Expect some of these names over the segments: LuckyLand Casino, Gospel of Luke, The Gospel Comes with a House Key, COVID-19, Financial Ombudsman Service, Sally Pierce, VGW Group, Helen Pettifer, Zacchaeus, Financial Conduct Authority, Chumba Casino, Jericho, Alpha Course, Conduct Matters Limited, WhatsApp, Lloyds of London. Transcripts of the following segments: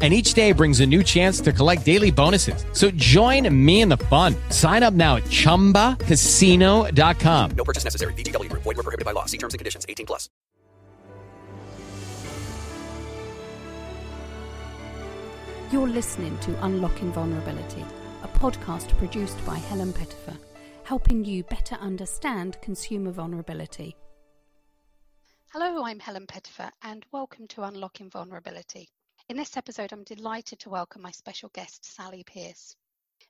And each day brings a new chance to collect daily bonuses. So join me in the fun. Sign up now at ChumbaCasino.com. No purchase necessary. VGW Group. Void where prohibited by law. See terms and conditions. 18 plus. You're listening to Unlocking Vulnerability, a podcast produced by Helen Pettifer, helping you better understand consumer vulnerability. Hello, I'm Helen Pettifer, and welcome to Unlocking Vulnerability. In this episode, I'm delighted to welcome my special guest, Sally Pierce.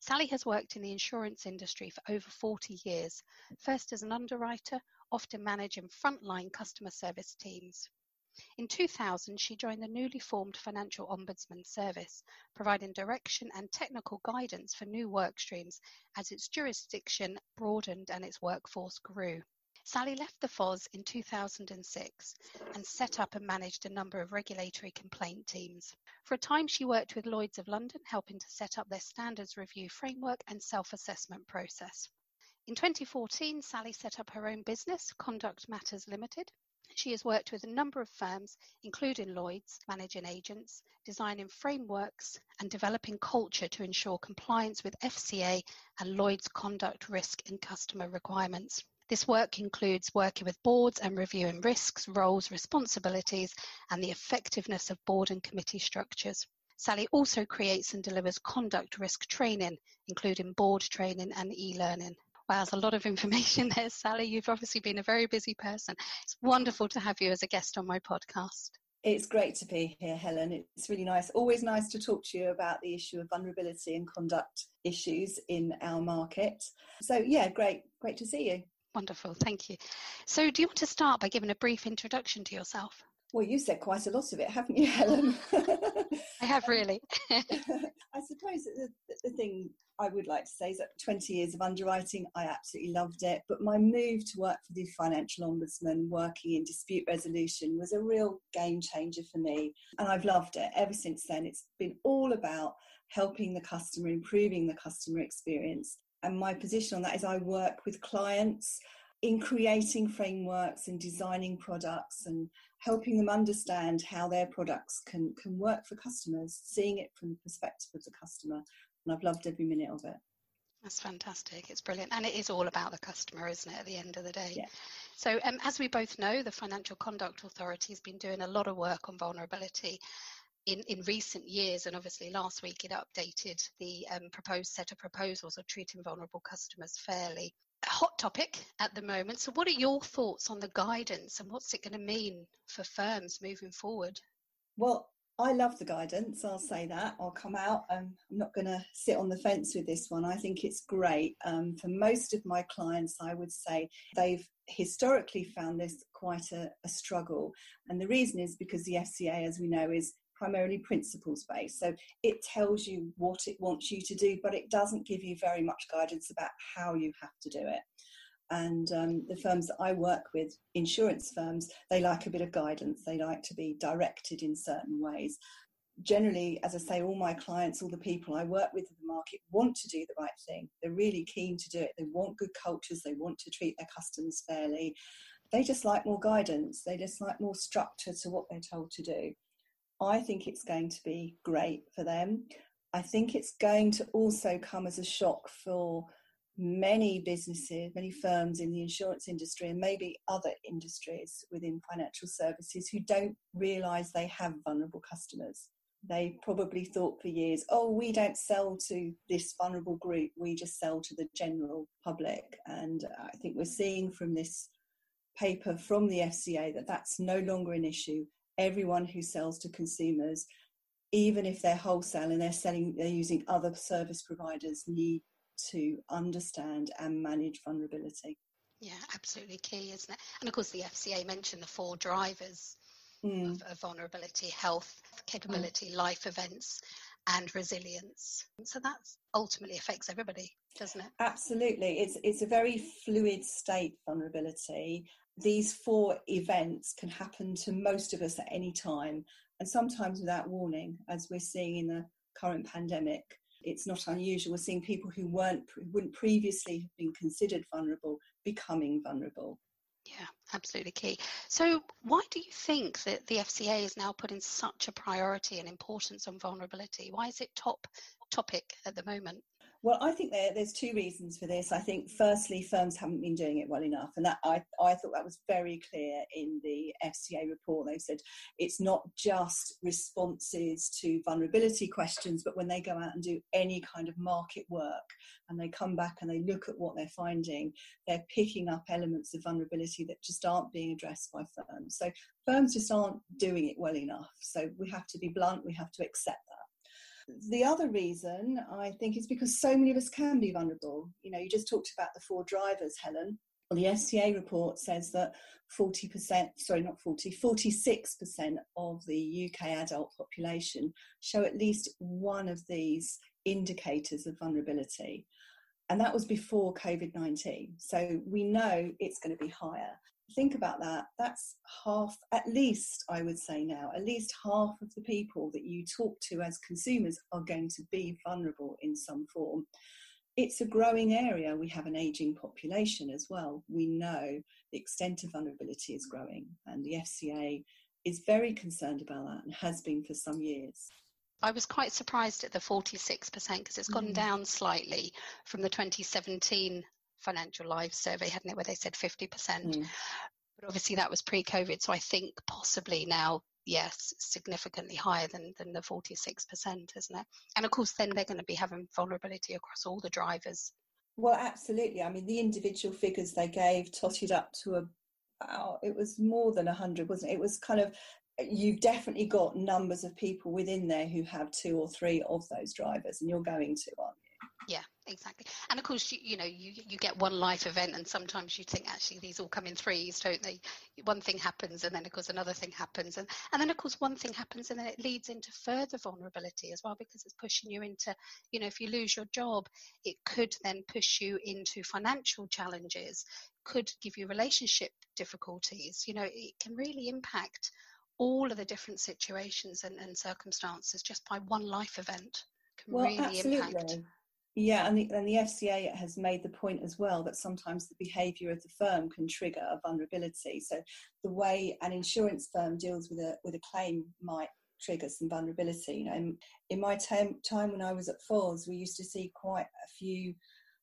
Sally has worked in the insurance industry for over 40 years, first as an underwriter, often managing frontline customer service teams. In 2000, she joined the newly formed Financial Ombudsman Service, providing direction and technical guidance for new work streams as its jurisdiction broadened and its workforce grew. Sally left the FOS in 2006 and set up and managed a number of regulatory complaint teams. For a time, she worked with Lloyds of London, helping to set up their standards review framework and self-assessment process. In 2014, Sally set up her own business, Conduct Matters Limited. She has worked with a number of firms, including Lloyds, managing agents, designing frameworks and developing culture to ensure compliance with FCA and Lloyds conduct risk and customer requirements. This work includes working with boards and reviewing risks, roles, responsibilities, and the effectiveness of board and committee structures. Sally also creates and delivers conduct risk training, including board training and e-learning. Wow, there's a lot of information there, Sally. You've obviously been a very busy person. It's wonderful to have you as a guest on my podcast. It's great to be here, Helen. It's really nice. Always nice to talk to you about the issue of vulnerability and conduct issues in our market. So yeah, great to see you. Wonderful, thank you. So do you want to start by giving a brief introduction to yourself? Well, you said quite a lot of it, haven't you, Helen? I have, really. I suppose the thing I would like to say is that 20 years of underwriting, I absolutely loved it. But my move to work for the Financial Ombudsman, working in dispute resolution, was a real game changer for me. And I've loved it ever since then. It's been all about helping the customer, improving the customer experience. And my position on that is I work with clients in creating frameworks and designing products and helping them understand how their products can work for customers, seeing it from the perspective of the customer. And I've loved every minute of it. That's fantastic. It's brilliant. And it is all about the customer, isn't it, at the end of the day? Yeah. So as we both know, the Financial Conduct Authority has been doing a lot of work on vulnerability in recent years, and obviously last week it updated the proposed set of proposals of treating vulnerable customers fairly. A hot topic at the moment. So what are your thoughts on the guidance and what's it going to mean for firms moving forward? Well, I love the guidance, I'll say that. I'll come out. I'm not going to sit on the fence with this one. I think it's great. For most of my clients, I would say they've historically found this quite a struggle. And the reason is because the FCA, as we know, is primarily principles-based. So it tells you what it wants you to do, but it doesn't give you very much guidance about how you have to do it. And the firms that I work with, insurance firms, they like a bit of guidance. They like to be directed in certain ways. Generally, as I say, all my clients, all the people I work with in the market want to do the right thing. They're really keen to do it. They want good cultures. They want to treat their customers fairly. They just like more guidance. They just like more structure to what they're told to do. I think it's going to be great for them. I think it's going to also come as a shock for many businesses, many firms in the insurance industry and maybe other industries within financial services who don't realise they have vulnerable customers. They probably thought for years, oh, we don't sell to this vulnerable group, we just sell to the general public. And I think we're seeing from this paper from the FCA that that's no longer an issue. Everyone who sells to consumers, even if they're wholesale and they're using other service providers, need to understand and manage vulnerability. Yeah, absolutely key, isn't it? And of course, the FCA mentioned the 4 drivers of vulnerability: health, capability, life events, and resilience. So that ultimately affects everybody, doesn't it? Absolutely. It's a very fluid state, vulnerability. these four events can happen to most of us at any time, and sometimes without warning, as we're seeing in the current pandemic. It's not unusual. We're seeing people who wouldn't previously have been considered vulnerable becoming vulnerable. Yeah, absolutely key. So why do you think that the FCA is now putting such a priority and importance on vulnerability? Why is it top topic at the moment? Well, I think there's two reasons for this. I think, firstly, firms haven't been doing it well enough. And that I thought that was very clear in the FCA report. They said it's not just responses to vulnerability questions, but when they go out and do any kind of market work and they come back and they look at what they're finding, they're picking up elements of vulnerability that just aren't being addressed by firms. So firms just aren't doing it well enough. So we have to be blunt. We have to accept that. The other reason, I think, is because so many of us can be vulnerable. You know, you just talked about the four drivers, Helen. Well, the FCA report says that 46% of the UK adult population show at least one of these indicators of vulnerability. And that was before COVID-19. So we know it's going to be higher. Think about that. That's half, at least, I would say now, at least half of the people that you talk to as consumers are going to be vulnerable in some form. It's a growing area. We have an ageing population as well. We know the extent of vulnerability is growing, and the FCA is very concerned about that and has been for some years. I was quite surprised at the 46% because it's gone down slightly from the 2017 Financial Life survey, hadn't it, where they said 50%. But obviously that was pre-COVID, so I think possibly now, yes, significantly higher than the 46%, isn't it? And of course then they're going to be having vulnerability across all the drivers. Well, absolutely. I mean, the individual figures they gave totted up to about, it was more than 100, wasn't it? It was kind of, you've definitely got numbers of people within there who have two or three of those drivers, and you're going to, aren't you? Yeah, exactly. And of course, you get one life event, and sometimes you think actually these all come in threes, don't they? One thing happens, and then of course another thing happens, and then of course one thing happens, and then it leads into further vulnerability as well, because it's pushing you into, if you lose your job, it could then push you into financial challenges, could give you relationship difficulties. It can really impact all of the different situations and circumstances just by one life event. Impact. Yeah, and the FCA has made the point as well that sometimes the behaviour of the firm can trigger a vulnerability. So the way an insurance firm deals with a claim might trigger some vulnerability. In my time when I was at Falls, we used to see quite a few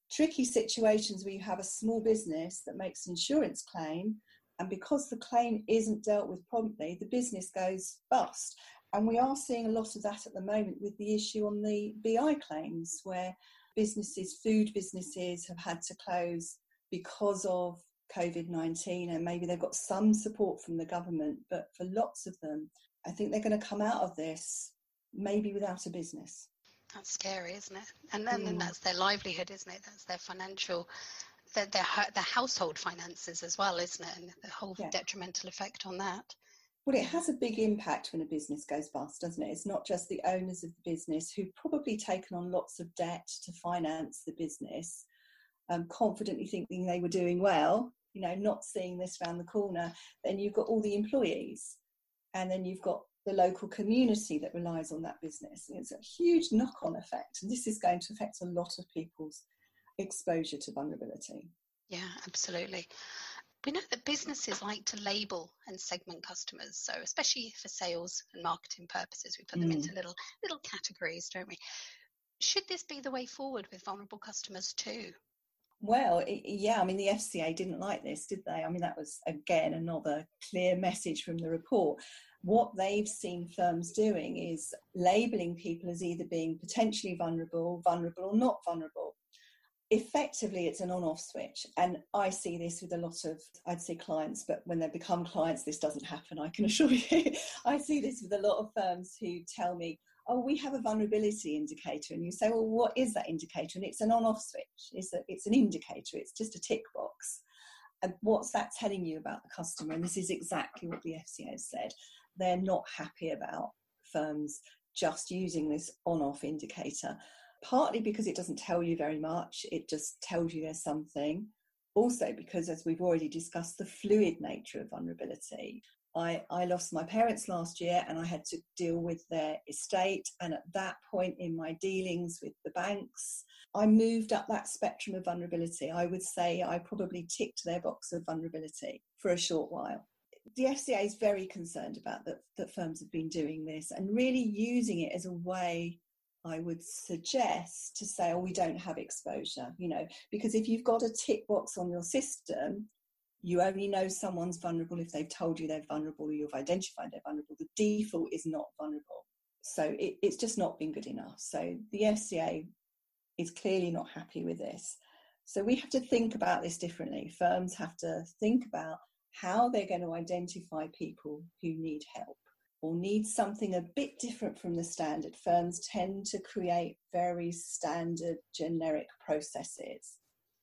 tricky situations where you have a small business that makes an insurance claim, and because the claim isn't dealt with promptly, the business goes bust. And we are seeing a lot of that at the moment with the issue on the BI claims, where businesses, food businesses, have had to close because of COVID-19, and maybe they've got some support from the government, but for lots of them, I think they're going to come out of this maybe without a business. That's scary, isn't it? And then that's their livelihood, isn't it? That's their financial, their household finances as well, isn't it? And the whole detrimental effect on that. Well, it has a big impact when a business goes bust, doesn't it? It's not just the owners of the business who've probably taken on lots of debt to finance the business, confidently thinking they were doing well, not seeing this round the corner. Then you've got all the employees, and then you've got the local community that relies on that business. And it's a huge knock-on effect, and this is going to affect a lot of people's exposure to vulnerability. Yeah, absolutely. We know that businesses like to label and segment customers, so especially for sales and marketing purposes, we put them into little categories, don't we? Should this be the way forward with vulnerable customers too? Well, the FCA didn't like this, did they? I mean, that was, again, another clear message from the report. What they've seen firms doing is labelling people as either being potentially vulnerable, vulnerable or not vulnerable. Effectively, it's an on-off switch, and I see this with a lot of, I'd say, clients, but when they become clients, this doesn't happen, I can assure you. I see this with a lot of firms who tell me, oh, we have a vulnerability indicator, and you say, well, what is that indicator? And it's an on-off switch. It's an indicator. It's just a tick box. And what's that telling you about the customer? And this is exactly what the FCA has said. They're not happy about firms just using this on-off indicator. Partly because it doesn't tell you very much, it just tells you there's something, Also because, as we've already discussed, the fluid nature of vulnerability. I lost my parents last year and I had to deal with their estate. And at that point in my dealings with the banks, I moved up that spectrum of vulnerability. I would say I probably ticked their box of vulnerability for a short while. The FCA is very concerned about that firms have been doing this and really using it as a way, I would suggest, to say, oh, we don't have exposure, you know, because if you've got a tick box on your system, you only know someone's vulnerable if they've told you they're vulnerable or you've identified they're vulnerable. The default is not vulnerable. So it's just not been good enough. So the FCA is clearly not happy with this. So we have to think about this differently. Firms have to think about how they're going to identify people who need help or need something a bit different from the standard. Firms tend to create very standard generic processes.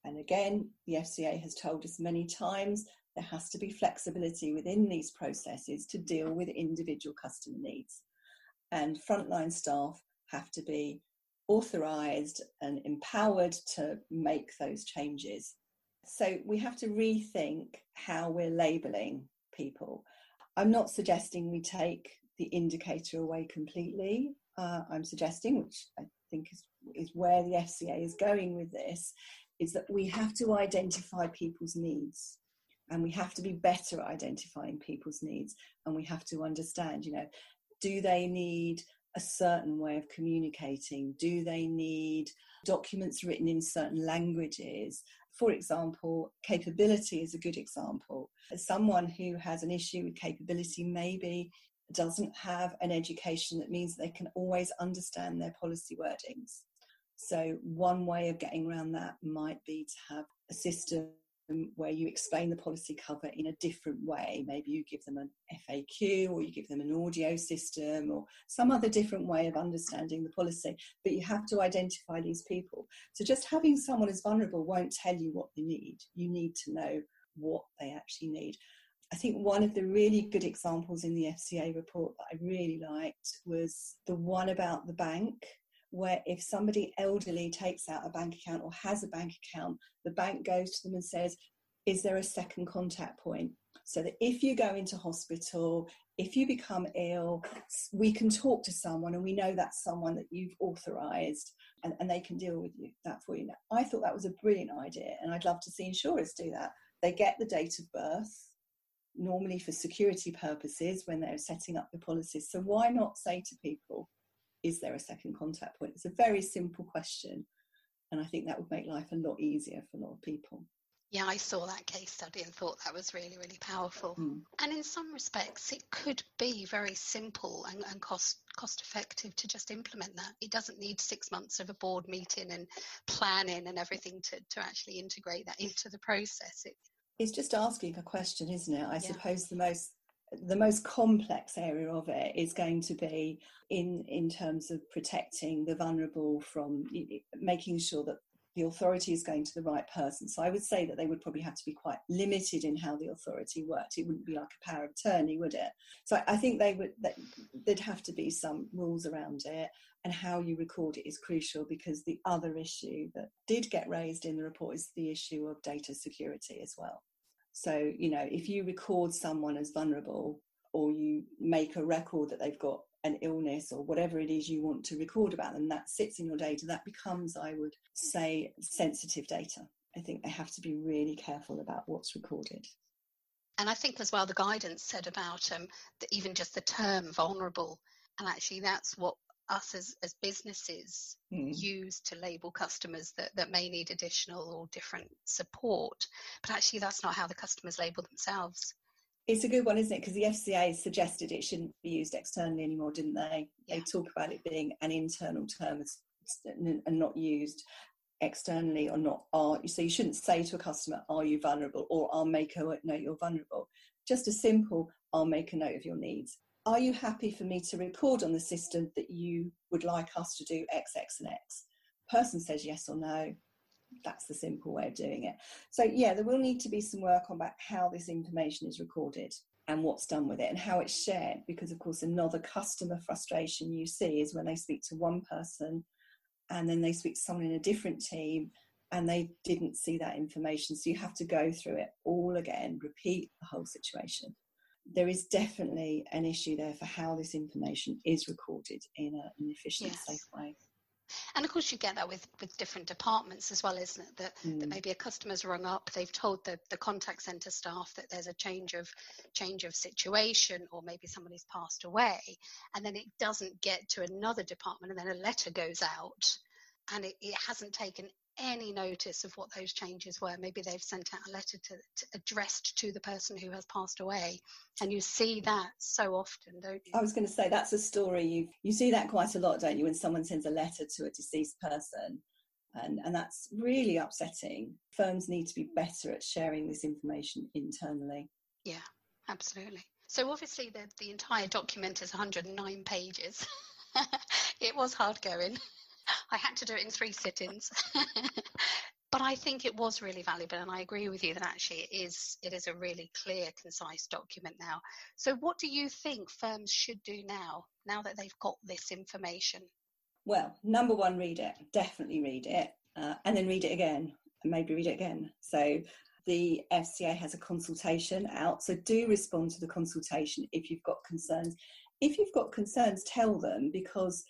And again, the FCA has told us many times there has to be flexibility within these processes to deal with individual customer needs. And frontline staff have to be authorised and empowered to make those changes. So we have to rethink how we're labelling people. I'm not suggesting we take the indicator away completely. I'm suggesting, which I think is where the FCA is going with this, is that we have to identify people's needs and we have to be better at identifying people's needs, and we have to understand, you know, do they need a certain way of communicating? Do they need documents written in certain languages? For example, capability is a good example. Someone who has an issue with capability maybe doesn't have an education that means they can always understand their policy wordings. So one way of getting around that might be to have a system where you explain the policy cover in a different way. Maybe you give them an FAQ or you give them an audio system or some other different way of understanding the policy. But you have to identify these people. So just having someone as vulnerable won't tell you what they need. You need to know what they actually need. I think one of the really good examples in the FCA report that I really liked was the one about the bank, where if somebody elderly takes out a bank account or has a bank account, the bank goes to them and says, is there a second contact point? So that if you go into hospital, if you become ill, we can talk to someone and we know that's someone that you've authorised and they can deal with you, that for you. Now, I thought that was a brilliant idea and I'd love to see insurers do that. They get the date of birth, normally for security purposes when they're setting up the policies. So why not say to people, is there a second contact point? It's a very simple question. And I think that would make life a lot easier for a lot of people. Yeah, I saw that case study and thought that was really, really powerful. Mm. And in some respects, it could be very simple and cost effective to just implement that. It doesn't need 6 months of a board meeting and planning and everything to actually integrate that into the process. It's just asking a question, isn't it? I suppose the most complex area of it is going to be in terms of protecting the vulnerable from making sure that the authority is going to the right person. So I would say that they would probably have to be quite limited in how the authority worked. It wouldn't be like a power of attorney, would it? So I think there'd have to be some rules around it, and how you record it is crucial, because the other issue that did get raised in the report is the issue of data security as well. So, you know, if you record someone as vulnerable or you make a record that they've got an illness or whatever it is you want to record about them, that sits in your data. That becomes, I would say, sensitive data. I think they have to be really careful about what's recorded. And I think as well, the guidance said about even just the term vulnerable. And actually, that's what us as businesses use to label customers that may need additional or different support. But actually, that's not how the customers label themselves. It's a good one, isn't it? Because the FCA suggested it shouldn't be used externally anymore, didn't they? Yeah. They talk about it being an internal term and not used externally or not. So you shouldn't say to a customer, are you vulnerable? Or I'll make a note you're vulnerable. Just a simple, I'll make a note of your needs. Are you happy for me to record on the system that you would like us to do X, X and X? Person says yes or no. That's the simple way of doing it. So, yeah, there will need to be some work on about how this information is recorded and what's done with it and how it's shared. Because, of course, another customer frustration you see is when they speak to one person and then they speak to someone in a different team and they didn't see that information. So you have to go through it all again, repeat the whole situation. There is definitely an issue there for how this information is recorded in an efficient, safe way. And of course you get that with different departments as well, isn't it? That maybe a customer's rung up, they've told the contact centre staff that there's a change of situation, or maybe somebody's passed away, and then it doesn't get to another department, and then a letter goes out and it hasn't taken any notice of what those changes were. Maybe they've sent out a letter addressed to the person who has passed away, and you see that so often, don't you? I was going to say, that's a story you see that quite a lot, don't you, when someone sends a letter to a deceased person, and that's really upsetting. Firms need to be better at sharing this information internally. Yeah, absolutely. So obviously the entire document is 109 pages. It was hard going. I had to do it in 3 sittings, but I think it was really valuable, and I agree with you that actually it is a really clear, concise document now. So what do you think firms should do now that they've got this information? Well, number one, read it. Definitely read it, and then read it again, and maybe read it again. So the FCA has a consultation out, so do respond to the consultation if you've got concerns. If you've got concerns, tell them, because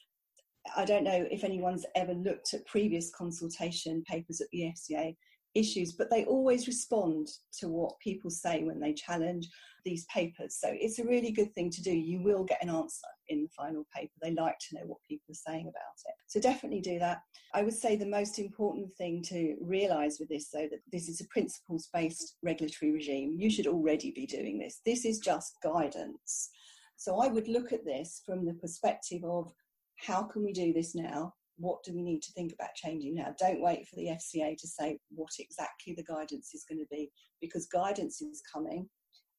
I don't know if anyone's ever looked at previous consultation papers at the FCA issues, but they always respond to what people say when they challenge these papers. So it's a really good thing to do. You will get an answer in the final paper. They like to know what people are saying about it. So definitely do that. I would say the most important thing to realise with this, though, that this is a principles-based regulatory regime. You should already be doing this. This is just guidance. So I would look at this from the perspective of, how can we do this now? What do we need to think about changing now? Don't wait for the FCA to say what exactly the guidance is going to be, because guidance is coming.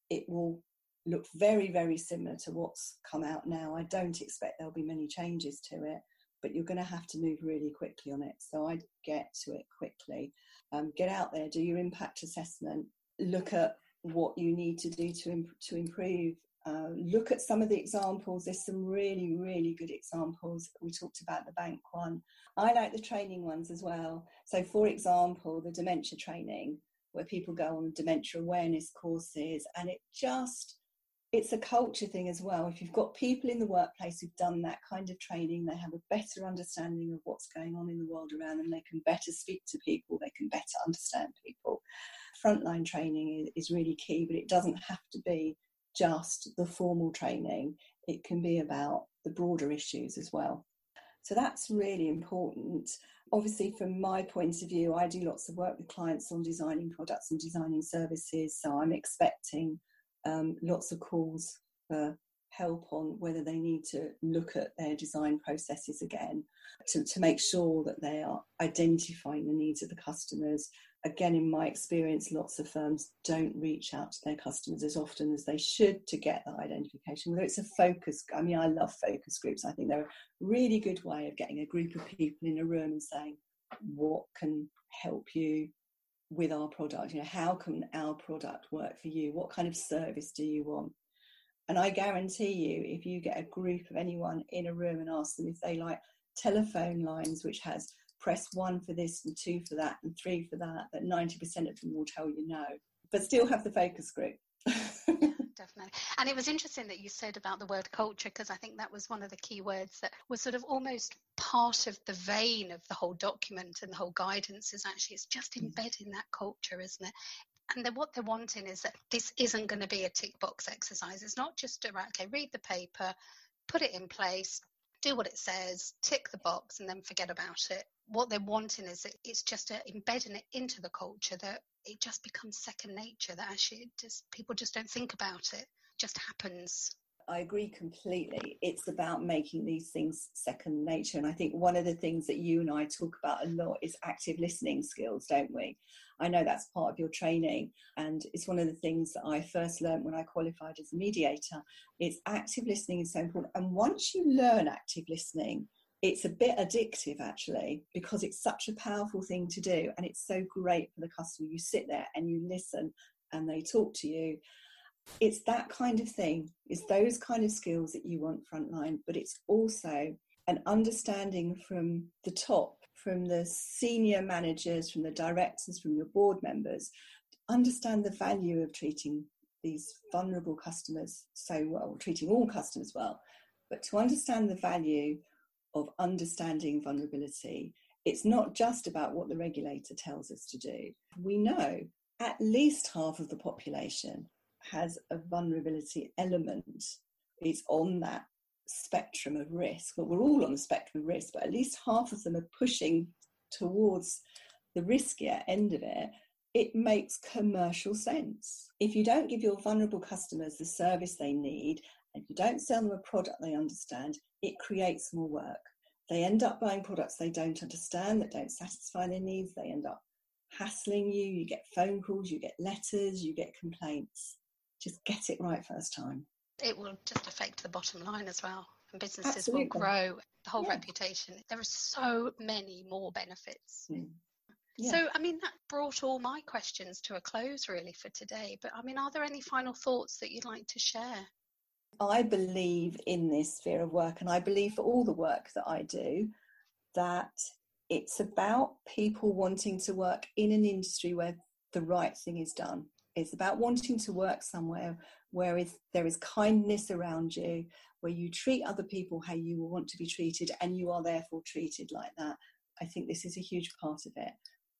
It will look very, very similar to what's come out now. I don't expect there'll be many changes to it, but you're going to have to move really quickly on it. So I'd get to it quickly. Get out there, do your impact assessment, look at what you need to do to improve. Look at some of the examples. There's some really, really good examples. We talked about the bank one. I like the training ones as well. So, for example, the dementia training, where people go on dementia awareness courses, and it's a culture thing as well. If you've got people in the workplace who've done that kind of training, they have a better understanding of what's going on in the world around them. They can better speak to people. They can better understand people. Frontline training is really key, but it doesn't have to be just the formal training. It can be about the broader issues as well. So that's really important. Obviously, from my point of view, I do lots of work with clients on designing products and designing services, so I'm expecting lots of calls for help on whether they need to look at their design processes again to make sure that they are identifying the needs of the customers. Again, in my experience, lots of firms don't reach out to their customers as often as they should to get that identification, whether it's a focus. I mean, I love focus groups. I think they're a really good way of getting a group of people in a room and saying, what can help you with our product? You know, how can our product work for you? What kind of service do you want? And I guarantee you, if you get a group of anyone in a room and ask them if they like telephone lines, which has press 1 for this and 2 for that and 3 for that, that 90% of them will tell you no, but still have the focus group. Yeah, definitely. And it was interesting that you said about the word culture, because I think that was one of the key words that was sort of almost part of the vein of the whole document and the whole guidance is actually, it's just embedding that culture, isn't it? And then what they're wanting is that this isn't going to be a tick box exercise. It's not just about, okay, read the paper, put it in place, do what it says, tick the box, and then forget about it. What they're wanting is that it's just embedding it into the culture, that it just becomes second nature, that actually people just don't think about it. It just happens. I agree completely. It's about making these things second nature. And I think one of the things that you and I talk about a lot is active listening skills, don't we? I know that's part of your training. And it's one of the things that I first learned when I qualified as a mediator. It's active listening is so important. And once you learn active listening, it's a bit addictive, actually, because it's such a powerful thing to do. And it's so great for the customer. You sit there and you listen and they talk to you. It's that kind of thing, it's those kind of skills that you want frontline, but it's also an understanding from the top, from the senior managers, from the directors, from your board members, understand the value of treating these vulnerable customers so well, treating all customers well, but to understand the value of understanding vulnerability. It's not just about what the regulator tells us to do. We know at least half of the population has a vulnerability element. It's on that spectrum of risk. Well, we're all on the spectrum of risk, but at least half of them are pushing towards the riskier end of it. It makes commercial sense. If you don't give your vulnerable customers the service they need, and you don't sell them a product they understand, it creates more work. They end up buying products they don't understand, that don't satisfy their needs. They end up hassling you. You get phone calls, you get letters, you get complaints. Just get it right first time. It will just affect the bottom line as well. And businesses Absolutely. Will grow, the whole reputation. There are so many more benefits. Mm. Yeah. So, I mean, that brought all my questions to a close really for today. But, I mean, are there any final thoughts that you'd like to share? I believe in this sphere of work, and I believe for all the work that I do, that it's about people wanting to work in an industry where the right thing is done. It's about wanting to work somewhere where there is kindness around you, where you treat other people how you want to be treated, and you are therefore treated like that. I think this is a huge part of it.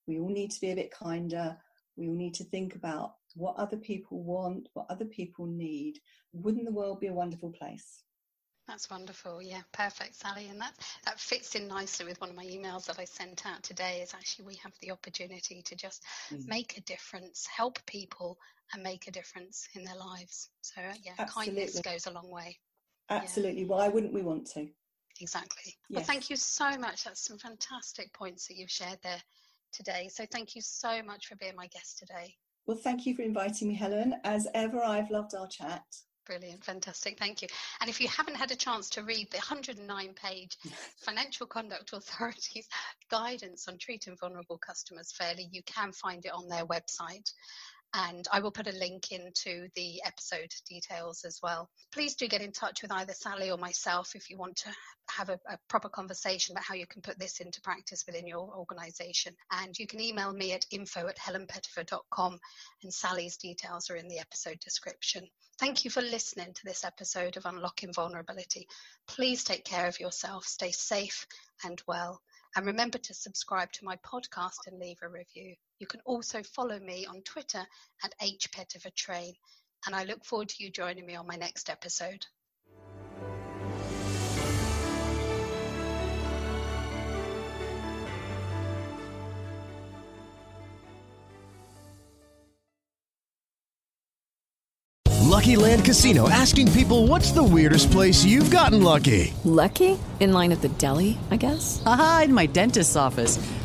We all need to be a bit kinder. We all need to think about what other people want, what other people need. Wouldn't the world be a wonderful place? That's wonderful. Yeah, perfect, Sally. And that fits in nicely with one of my emails that I sent out today, is actually we have the opportunity to just make a difference, help people and make a difference in their lives. So, yeah, Absolutely. Kindness goes a long way. Absolutely. Yeah. Why wouldn't we want to? Exactly. Yes. Well, thank you so much. That's some fantastic points that you've shared there today. So thank you so much for being my guest today. Well, thank you for inviting me, Helen. As ever, I've loved our chat. Brilliant. Fantastic. Thank you. And if you haven't had a chance to read the 109-page Financial Conduct Authority's guidance on treating vulnerable customers fairly, you can find it on their website. And I will put a link into the episode details as well. Please do get in touch with either Sally or myself if you want to have a proper conversation about how you can put this into practice within your organisation. And you can email me at info@helenpettifer.com, and Sally's details are in the episode description. Thank you for listening to this episode of Unlocking Vulnerability. Please take care of yourself, stay safe and well. And remember to subscribe to my podcast and leave a review. You can also follow me on Twitter at @hpetifertrain. And I look forward to you joining me on my next episode. Lucky Land Casino, asking people, what's the weirdest place you've gotten lucky? Lucky? In line at the deli, I guess? Aha, in my dentist's office.